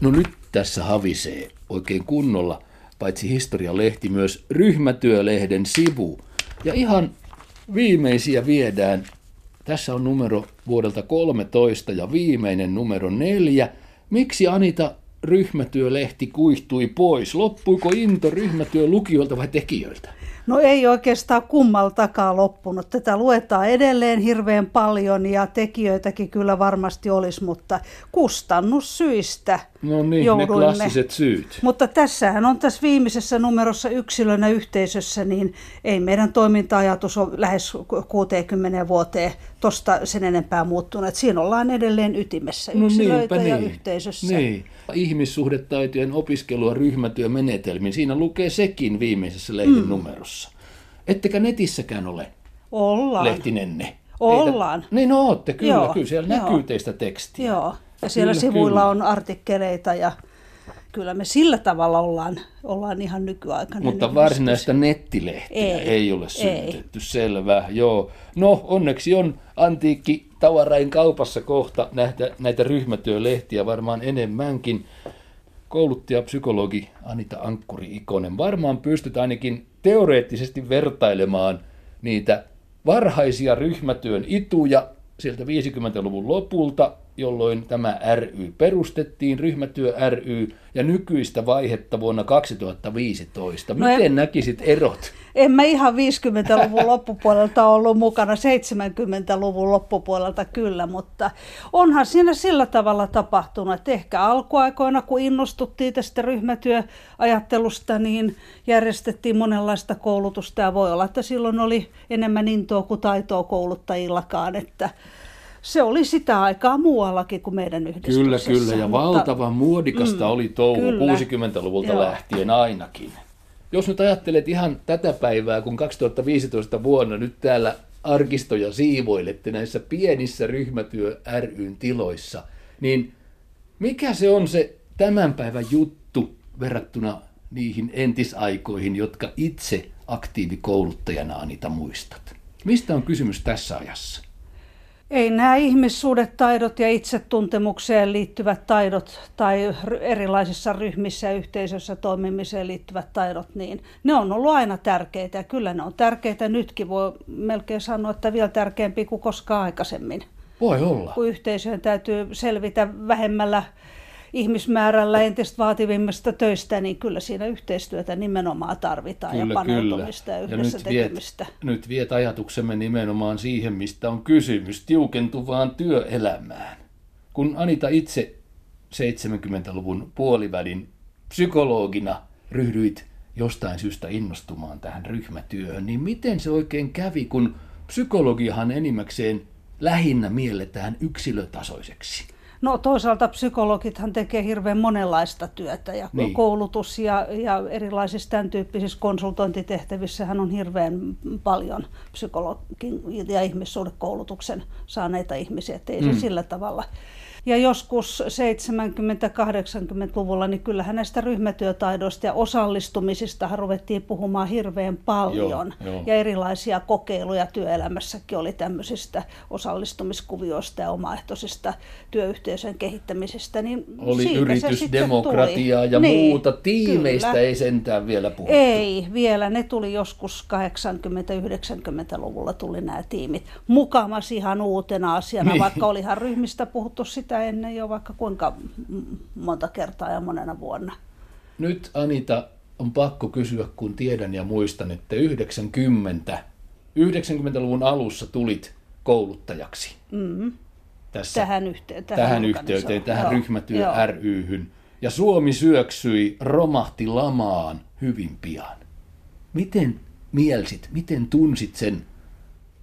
No nyt tässä havisee oikein kunnolla, paitsi historialehti, myös ryhmätyölehden sivu. Ja ihan viimeisiä viedään. Tässä on numero vuodelta 2013 ja viimeinen numero 4. Miksi Anita ryhmätyölehti kuihtui pois? Loppuiko into ryhmätyön lukijoilta vai tekijöiltä? No ei oikeastaan kummaltakaan loppunut. Tätä luetaan edelleen hirveän paljon ja tekijöitäkin kyllä varmasti olisi, mutta kustannussyistä jouduimme. No niin, jouduimme. Ne klassiset syyt. Mutta tässähän on tässä viimeisessä numerossa yksilönä yhteisössä, niin ei meidän toiminta-ajatus ole lähes 60 vuoteen tosta sen enempää muuttunut. Siinä ollaan edelleen ytimessä yksilöitä ja yhteisössä. Niin. Ihmissuhdetaitojen opiskelua ryhmätyömenetelmin. Siinä lukee sekin viimeisessä lehden numerossa. Ettekä netissäkään ole lehtinenne? Ollaan. Teitä... Niin ootte, kyllä. Joo. Kyllä siellä näkyy teistä tekstiä. Joo. Ja siellä kyllä, sivuilla on artikkeleita ja kyllä me sillä tavalla ollaan ihan nykyaikainen. Mutta varsinaista nettilehtiä ei ole synnytetty. Selvä, joo. No onneksi on antiikki tavarain kaupassa kohta näitä ryhmätyölehtiä varmaan enemmänkin. Kouluttaja psykologi Anita Ankkuri-Ikonen. Varmaan pystyt ainakin teoreettisesti vertailemaan niitä varhaisia ryhmätyön ituja sieltä 50-luvun lopulta, jolloin tämä ry perustettiin, ryhmätyö ry, ja nykyistä vaihetta vuonna 2015. Miten näkisit erot? En mä ihan 50-luvun loppupuolelta ollut mukana, 70-luvun loppupuolelta kyllä, mutta onhan siinä sillä tavalla tapahtunut, että ehkä alkuaikoina, kun innostuttiin tästä ryhmätyöajattelusta, niin järjestettiin monenlaista koulutusta, ja voi olla, että silloin oli enemmän intoa kuin taitoa kouluttajillakaan, että se oli sitä aikaa muuallakin kuin meidän yhdistyksessä. Kyllä, ja valtavan muodikasta oli touhu, kyllä. 60-luvulta joo. lähtien ainakin. Jos nyt ajattelet ihan tätä päivää, kun 2015 vuonna nyt täällä arkistoja siivoilette näissä pienissä ryhmätyö ry:n tiloissa, niin mikä se on se tämän päivän juttu verrattuna niihin entisaikoihin, jotka itse aktiivikouluttajana Anita muistat? Mistä on kysymys tässä ajassa? Ei nämä ihmissuhdetaidot ja itsetuntemukseen liittyvät taidot tai erilaisissa ryhmissä ja yhteisössä toimimiseen liittyvät taidot, niin ne on ollut aina tärkeitä ja kyllä ne on tärkeitä nytkin. Voi melkein sanoa, että vielä tärkeämpi kuin koskaan aikaisemmin. Voi olla. Kun yhteisöön täytyy selvitä vähemmällä ihmismäärällä entistä vaativimmista töistä, niin kyllä siinä yhteistyötä nimenomaan tarvitaan kyllä, ja paneutumista kyllä. Ja yhdessä ja tekemistä. Nyt viet ajatuksemme nimenomaan siihen, mistä on kysymys, tiukentuvaan työelämään. Kun Anita itse 70-luvun puolivälin psykologina ryhdyit jostain syystä innostumaan tähän ryhmätyöhön, niin miten se oikein kävi, kun psykologiahan enimmäkseen lähinnä mielletään yksilötasoiseksi? No toisaalta psykologithan tekee hirveän monenlaista työtä ja niin. koulutus ja erilaisissa tämän tyyppisissä konsultointitehtävissähän on hirveän paljon psykologin ja ihmissuhdekoulutuksen saaneita ihmisiä, ettei se sillä tavalla. Ja joskus 70-80-luvulla, niin kyllähän näistä ryhmätyötaidoista ja osallistumisista ruvettiin puhumaan hirveän paljon. Joo. Ja erilaisia kokeiluja työelämässäkin oli tämmöisistä osallistumiskuvioista ja omaehtoisista työyhteisön kehittämisistä. Niin oli yritysdemokratiaa ja niin, muuta. Tiimeistä kyllä. ei sentään vielä puhuttu. Ei vielä. Ne tuli joskus 80-90-luvulla tuli nämä tiimit. Mukamas ihan uutena asiana, vaikka olihan ryhmistä puhuttu sitä ennen jo vaikka kuinka monta kertaa ja monena vuonna. Nyt Anita on pakko kysyä, kun tiedän ja muistan, että 90-luvun alussa tulit kouluttajaksi. Mm-hmm. Tähän yhteyteen, tähän ryhmätyö ry:hyn. Ja Suomi syöksyi, romahti lamaan hyvin pian. Miten mielsit, miten tunsit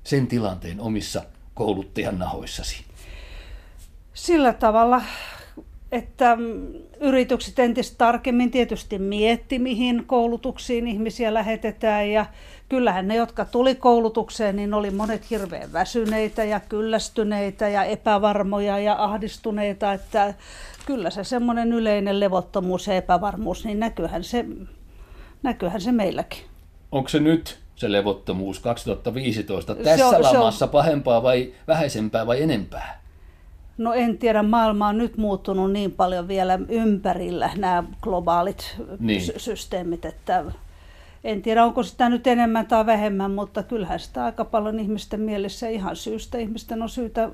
sen tilanteen omissa kouluttajan nahoissasi? Sillä tavalla, että yritykset entistä tarkemmin tietysti mietti, mihin koulutuksiin ihmisiä lähetetään. Ja kyllähän ne, jotka tuli koulutukseen, niin oli monet hirveän väsyneitä ja kyllästyneitä ja epävarmoja ja ahdistuneita. Että kyllä se semmoinen yleinen levottomuus ja epävarmuus, niin näkyyhän se meilläkin. Onko se nyt se levottomuus 2015 tässä lamassa pahempaa vai vähäisempää vai enempää? No en tiedä, maailma on nyt muuttunut niin paljon vielä ympärillä, nämä globaalit systeemit, että en tiedä, onko sitä nyt enemmän tai vähemmän, mutta kyllähän sitä aika paljon ihmisten mielessä ihan syystä. Ihmisten on syytä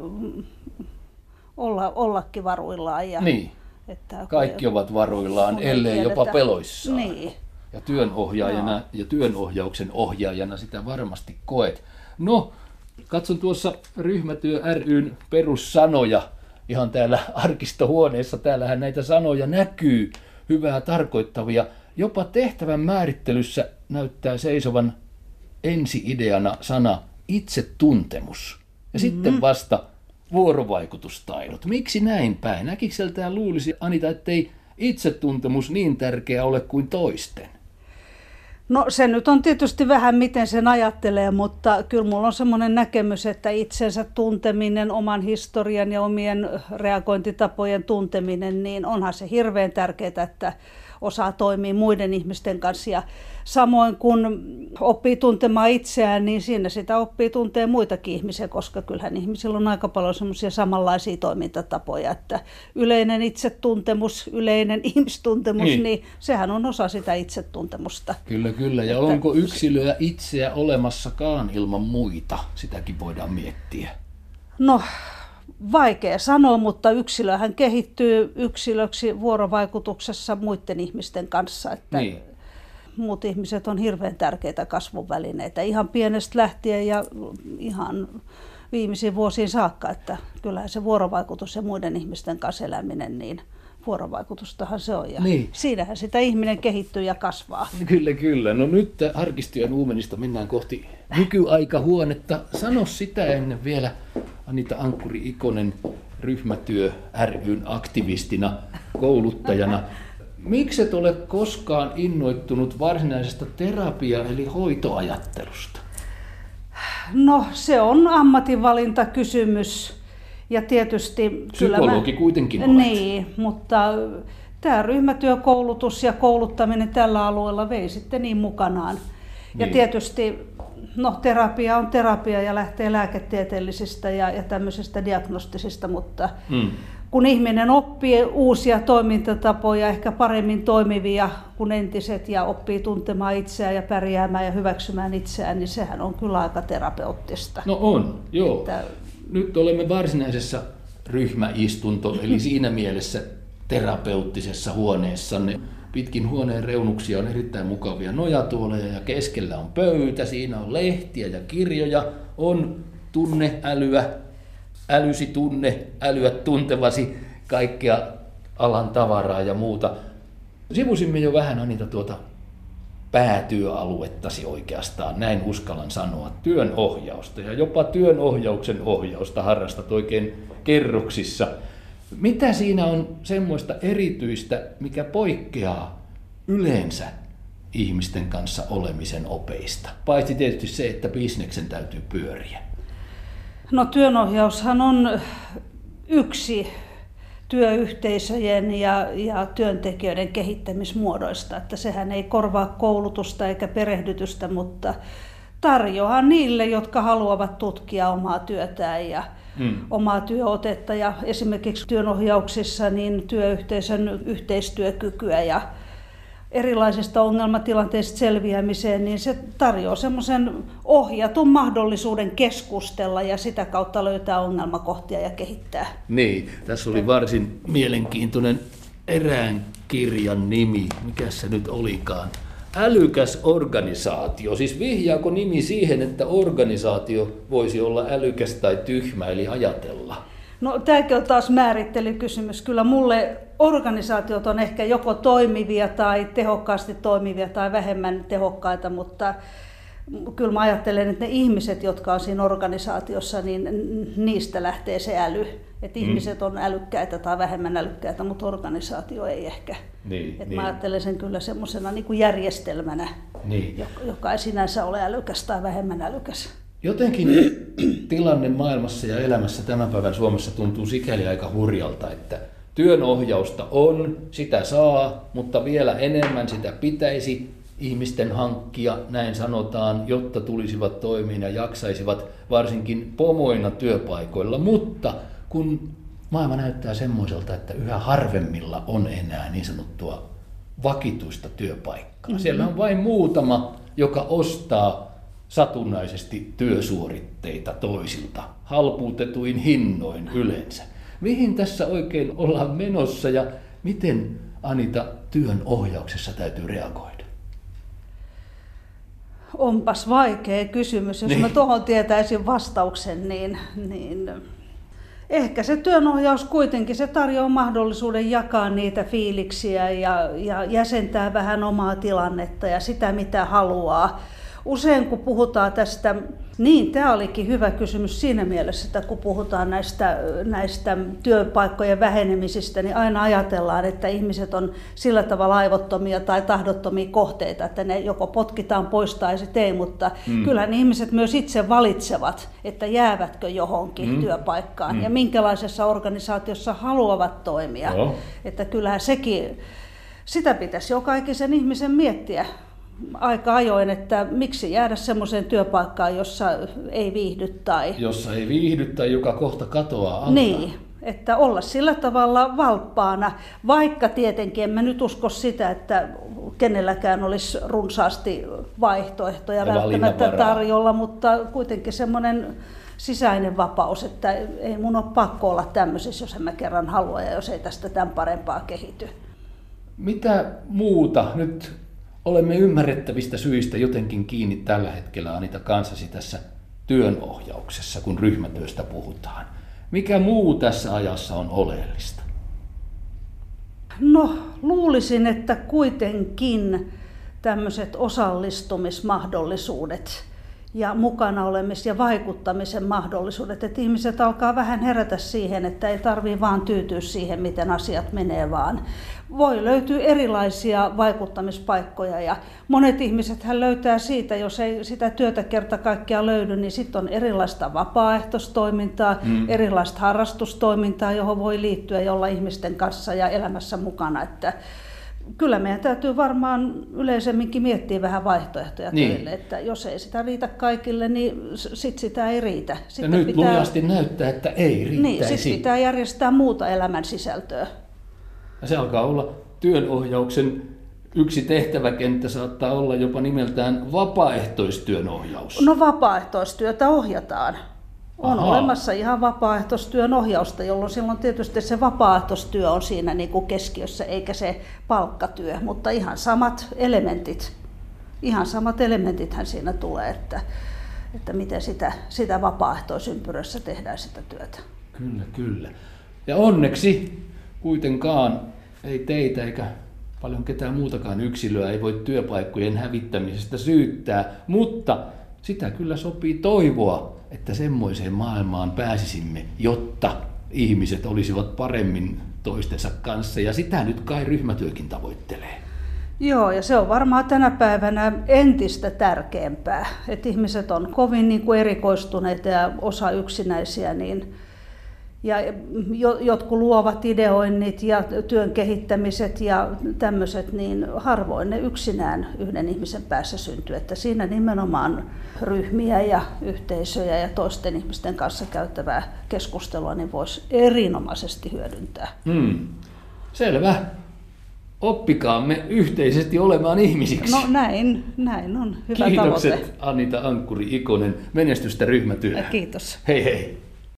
ollakin varuillaan. Ja, että kaikki ovat varuillaan, ellei tiedetä, jopa peloissaan. Niin. Ja työnohjaajana ja työnohjauksen ohjaajana sitä varmasti koet. No, katson tuossa ryhmätyö ry:n perussanoja ihan täällä arkistohuoneessa. Täällähän näitä sanoja näkyy, hyvää tarkoittavia. Jopa tehtävän määrittelyssä näyttää seisovan ensi-ideana sana itsetuntemus ja sitten vasta vuorovaikutustaidot. Miksi näin päin? Äkikseltään luulisi, Anita, ettei itsetuntemus niin tärkeä ole kuin toisten. No se nyt on tietysti vähän miten sen ajattelee, mutta kyllä mulla on semmoinen näkemys, että itsensä tunteminen, oman historian ja omien reagointitapojen tunteminen, niin onhan se hirveän tärkeää, että osaa toimia muiden ihmisten kanssa. Ja samoin kun oppii tuntemaan itseään, niin siinä sitä oppii tuntee muitakin ihmisiä, koska kyllähän ihmisillä on aika paljon semmoisia samanlaisia toimintatapoja, että yleinen itsetuntemus, yleinen ihmistuntemus, niin sehän on osa sitä itsetuntemusta. Kyllä, kyllä. Ja että onko yksilöä itseä olemassakaan ilman muita? Sitäkin voidaan miettiä. No, vaikea sanoa, mutta yksilöhän kehittyy yksilöksi vuorovaikutuksessa muiden ihmisten kanssa. Että muut ihmiset on hirveän tärkeitä kasvuvälineitä ihan pienestä lähtien ja ihan viimeisiin vuosiin saakka. Että kyllähän se vuorovaikutus ja muiden ihmisten kanssa eläminen, niin vuorovaikutustahan se on. Ja siinähän sitä ihminen kehittyy ja kasvaa. Kyllä, kyllä. No nyt arkistojen uumenista mennään kohti nykyaikahuonetta. Sano sitä ennen vielä, Anita Ankkuri-Ikonen, ryhmätyö ry:n aktivistina, kouluttajana. Miksi et ole koskaan innoittunut varsinaisesta terapia- eli hoitoajattelusta? No se on ammatinvalintakysymys. Ja tietysti psykologi kyllä kuitenkin olet. Niin, mutta tämä ryhmätyökoulutus ja kouluttaminen tällä alueella vei sitten niin mukanaan. Niin. Ja tietysti terapia on terapia ja lähtee lääketieteellisistä ja tämmöisistä diagnostisista, mutta kun ihminen oppii uusia toimintatapoja, ehkä paremmin toimivia kuin entiset, ja oppii tuntemaan itseään ja pärjäämään ja hyväksymään itseään, niin sehän on kyllä aika terapeuttista. No on, joo. Että nyt olemme varsinaisessa ryhmäistunto, eli siinä mielessä terapeuttisessa huoneessanne. Pitkin huoneen reunuksia on erittäin mukavia nojatuoleja ja keskellä on pöytä, siinä on lehtiä ja kirjoja, on tunneälyä, älysi tunne, älyä tuntevasi, kaikkea alan tavaraa ja muuta. Sivusimme jo vähän, Anita, tuota päätyöaluettasi oikeastaan, näin uskallan sanoa, työnohjausta ja jopa työnohjauksen ohjausta harrastat oikein kerroksissa. Mitä siinä on semmoista erityistä, mikä poikkeaa yleensä ihmisten kanssa olemisen opeista? Paitsi tietysti se, että bisneksen täytyy pyöriä. No työnohjaushan on yksi työyhteisöjen ja työntekijöiden kehittämismuodoista. Että sehän ei korvaa koulutusta eikä perehdytystä, mutta tarjoaa niille, jotka haluavat tutkia omaa työtään ja omaa työotetta ja esimerkiksi työnohjauksissa niin työyhteisön yhteistyökykyä ja erilaisista ongelmatilanteista selviämiseen, niin se tarjoaa semmoisen ohjatun mahdollisuuden keskustella ja sitä kautta löytää ongelmakohtia ja kehittää. Niin, tässä oli varsin mielenkiintoinen erään kirjan nimi, mikä se nyt olikaan. Älykäs organisaatio, siis vihjaako nimi siihen, että organisaatio voisi olla älykäs tai tyhmä, eli ajatella? No tämäkin on taas määrittelykysymys. Kyllä mulle organisaatiot on ehkä joko toimivia tai tehokkaasti toimivia tai vähemmän tehokkaita, mutta kyllä mä ajattelen, että ne ihmiset, jotka on siinä organisaatiossa, niin niistä lähtee se äly. Että ihmiset on älykkäitä tai vähemmän älykkäitä, mutta organisaatio ei ehkä. Niin. Mä ajattelen sen kyllä semmoisena niin kuin järjestelmänä, joka ei sinänsä ole älykäs tai vähemmän älykäs. Jotenkin tilanne maailmassa ja elämässä tämän päivän Suomessa tuntuu sikäli aika hurjalta, että työnohjausta on, sitä saa, mutta vielä enemmän sitä pitäisi ihmisten hankkia, näin sanotaan, jotta tulisivat toimiin ja jaksaisivat varsinkin pomoina työpaikoilla, mutta kun maailma näyttää semmoiselta, että yhä harvemmilla on enää niin sanottua vakituista työpaikkaa. Mm-hmm. Siellä on vain muutama, joka ostaa satunnaisesti työsuoritteita toisilta, halpuutetuin hinnoin yleensä. Mihin tässä oikein ollaan menossa ja miten, Anita, työn ohjauksessa täytyy reagoida? Onpas vaikea kysymys. Jos mä tuohon tietäisin vastauksen, niin ehkä se työnohjaus kuitenkin, se tarjoaa mahdollisuuden jakaa niitä fiiliksiä ja jäsentää vähän omaa tilannetta ja sitä, mitä haluaa. Usein kun puhutaan tästä, niin tämä olikin hyvä kysymys siinä mielessä, että kun puhutaan näistä työpaikkojen vähenemisistä, niin aina ajatellaan, että ihmiset on sillä tavalla aivottomia tai tahdottomia kohteita, että ne joko potkitaan pois tai sitten ei, mutta kyllähän ihmiset myös itse valitsevat, että jäävätkö johonkin työpaikkaan ja minkälaisessa organisaatiossa haluavat toimia. No. Että kyllähän sekin, sitä pitäisi jokaisen ihmisen miettiä aika ajoin, että miksi jäädä semmoiseen työpaikkaan, jossa ei viihdy tai joka kohta katoaa alta. Niin, että olla sillä tavalla valppaana, vaikka tietenkin en mä nyt usko sitä, että kenelläkään olisi runsaasti vaihtoehtoja välttämättä tarjolla, mutta kuitenkin semmoinen sisäinen vapaus, että ei mun ole pakko olla tämmöisessä, jos en mä kerran halua ja jos ei tästä tämän parempaa kehity. Mitä muuta nyt olemme ymmärrettävistä syistä jotenkin kiinni tällä hetkellä, Anita, kanssasi tässä työnohjauksessa, kun ryhmätyöstä puhutaan? Mikä muu tässä ajassa on oleellista? No, luulisin, että kuitenkin tämmöiset osallistumismahdollisuudet ja mukana olemis- ja vaikuttamisen mahdollisuudet, että ihmiset alkaa vähän herätä siihen, että ei tarvitse vaan tyytyä siihen, miten asiat menee, vaan voi löytyä erilaisia vaikuttamispaikkoja ja monet ihmisethän löytää siitä, jos ei sitä työtä kerta kaikkiaan löydy, niin sitten on erilaista vapaaehtoistoimintaa, erilaista harrastustoimintaa, johon voi liittyä ja olla ihmisten kanssa ja elämässä mukana, että kyllä meidän täytyy varmaan yleisemminkin miettiä vähän vaihtoehtoja työlle, että jos ei sitä riitä kaikille, niin sitten sitä ei riitä. Sitten ja nyt pitää lujasti näyttää, että ei riittäisi. Niin, sitten pitää järjestää muuta elämän sisältöä. Ja se alkaa olla työnohjauksen yksi tehtäväkenttä, saattaa olla jopa nimeltään vapaaehtoistyön ohjaus. No, vapaaehtoistyötä ohjataan. On olemassa ihan vapaaehtoistyön ohjausta, jolloin silloin tietysti se vapaaehtoistyö on siinä niin kuin keskiössä, eikä se palkkatyö, mutta ihan samat elementithän siinä tulee, että miten sitä vapaaehtoisympyrössä tehdään sitä työtä. Kyllä, kyllä. Ja onneksi kuitenkaan ei teitä eikä paljon ketään muutakaan yksilöä ei voi työpaikkojen hävittämisestä syyttää, mutta sitä kyllä sopii toivoa, että semmoiseen maailmaan pääsisimme, jotta ihmiset olisivat paremmin toistensa kanssa, ja sitä nyt kai ryhmätyökin tavoittelee. Joo, ja se on varmaan tänä päivänä entistä tärkeämpää, että ihmiset on kovin niin kuin erikoistuneita ja osa yksinäisiä, niin ja jotkut luovat ideoinnit ja työn kehittämiset ja tämmöiset, niin harvoin ne yksinään yhden ihmisen päässä syntyy. Että siinä nimenomaan ryhmiä ja yhteisöjä ja toisten ihmisten kanssa käyttävää keskustelua niin voisi erinomaisesti hyödyntää. Selvä. Oppikaamme yhteisesti olemaan ihmisiksi. No näin on. Hyvä tavoite. Kiitokset, Anita Ankkuri-Ikonen. Menestystä ryhmätyöhön. Kiitos. Hei hei.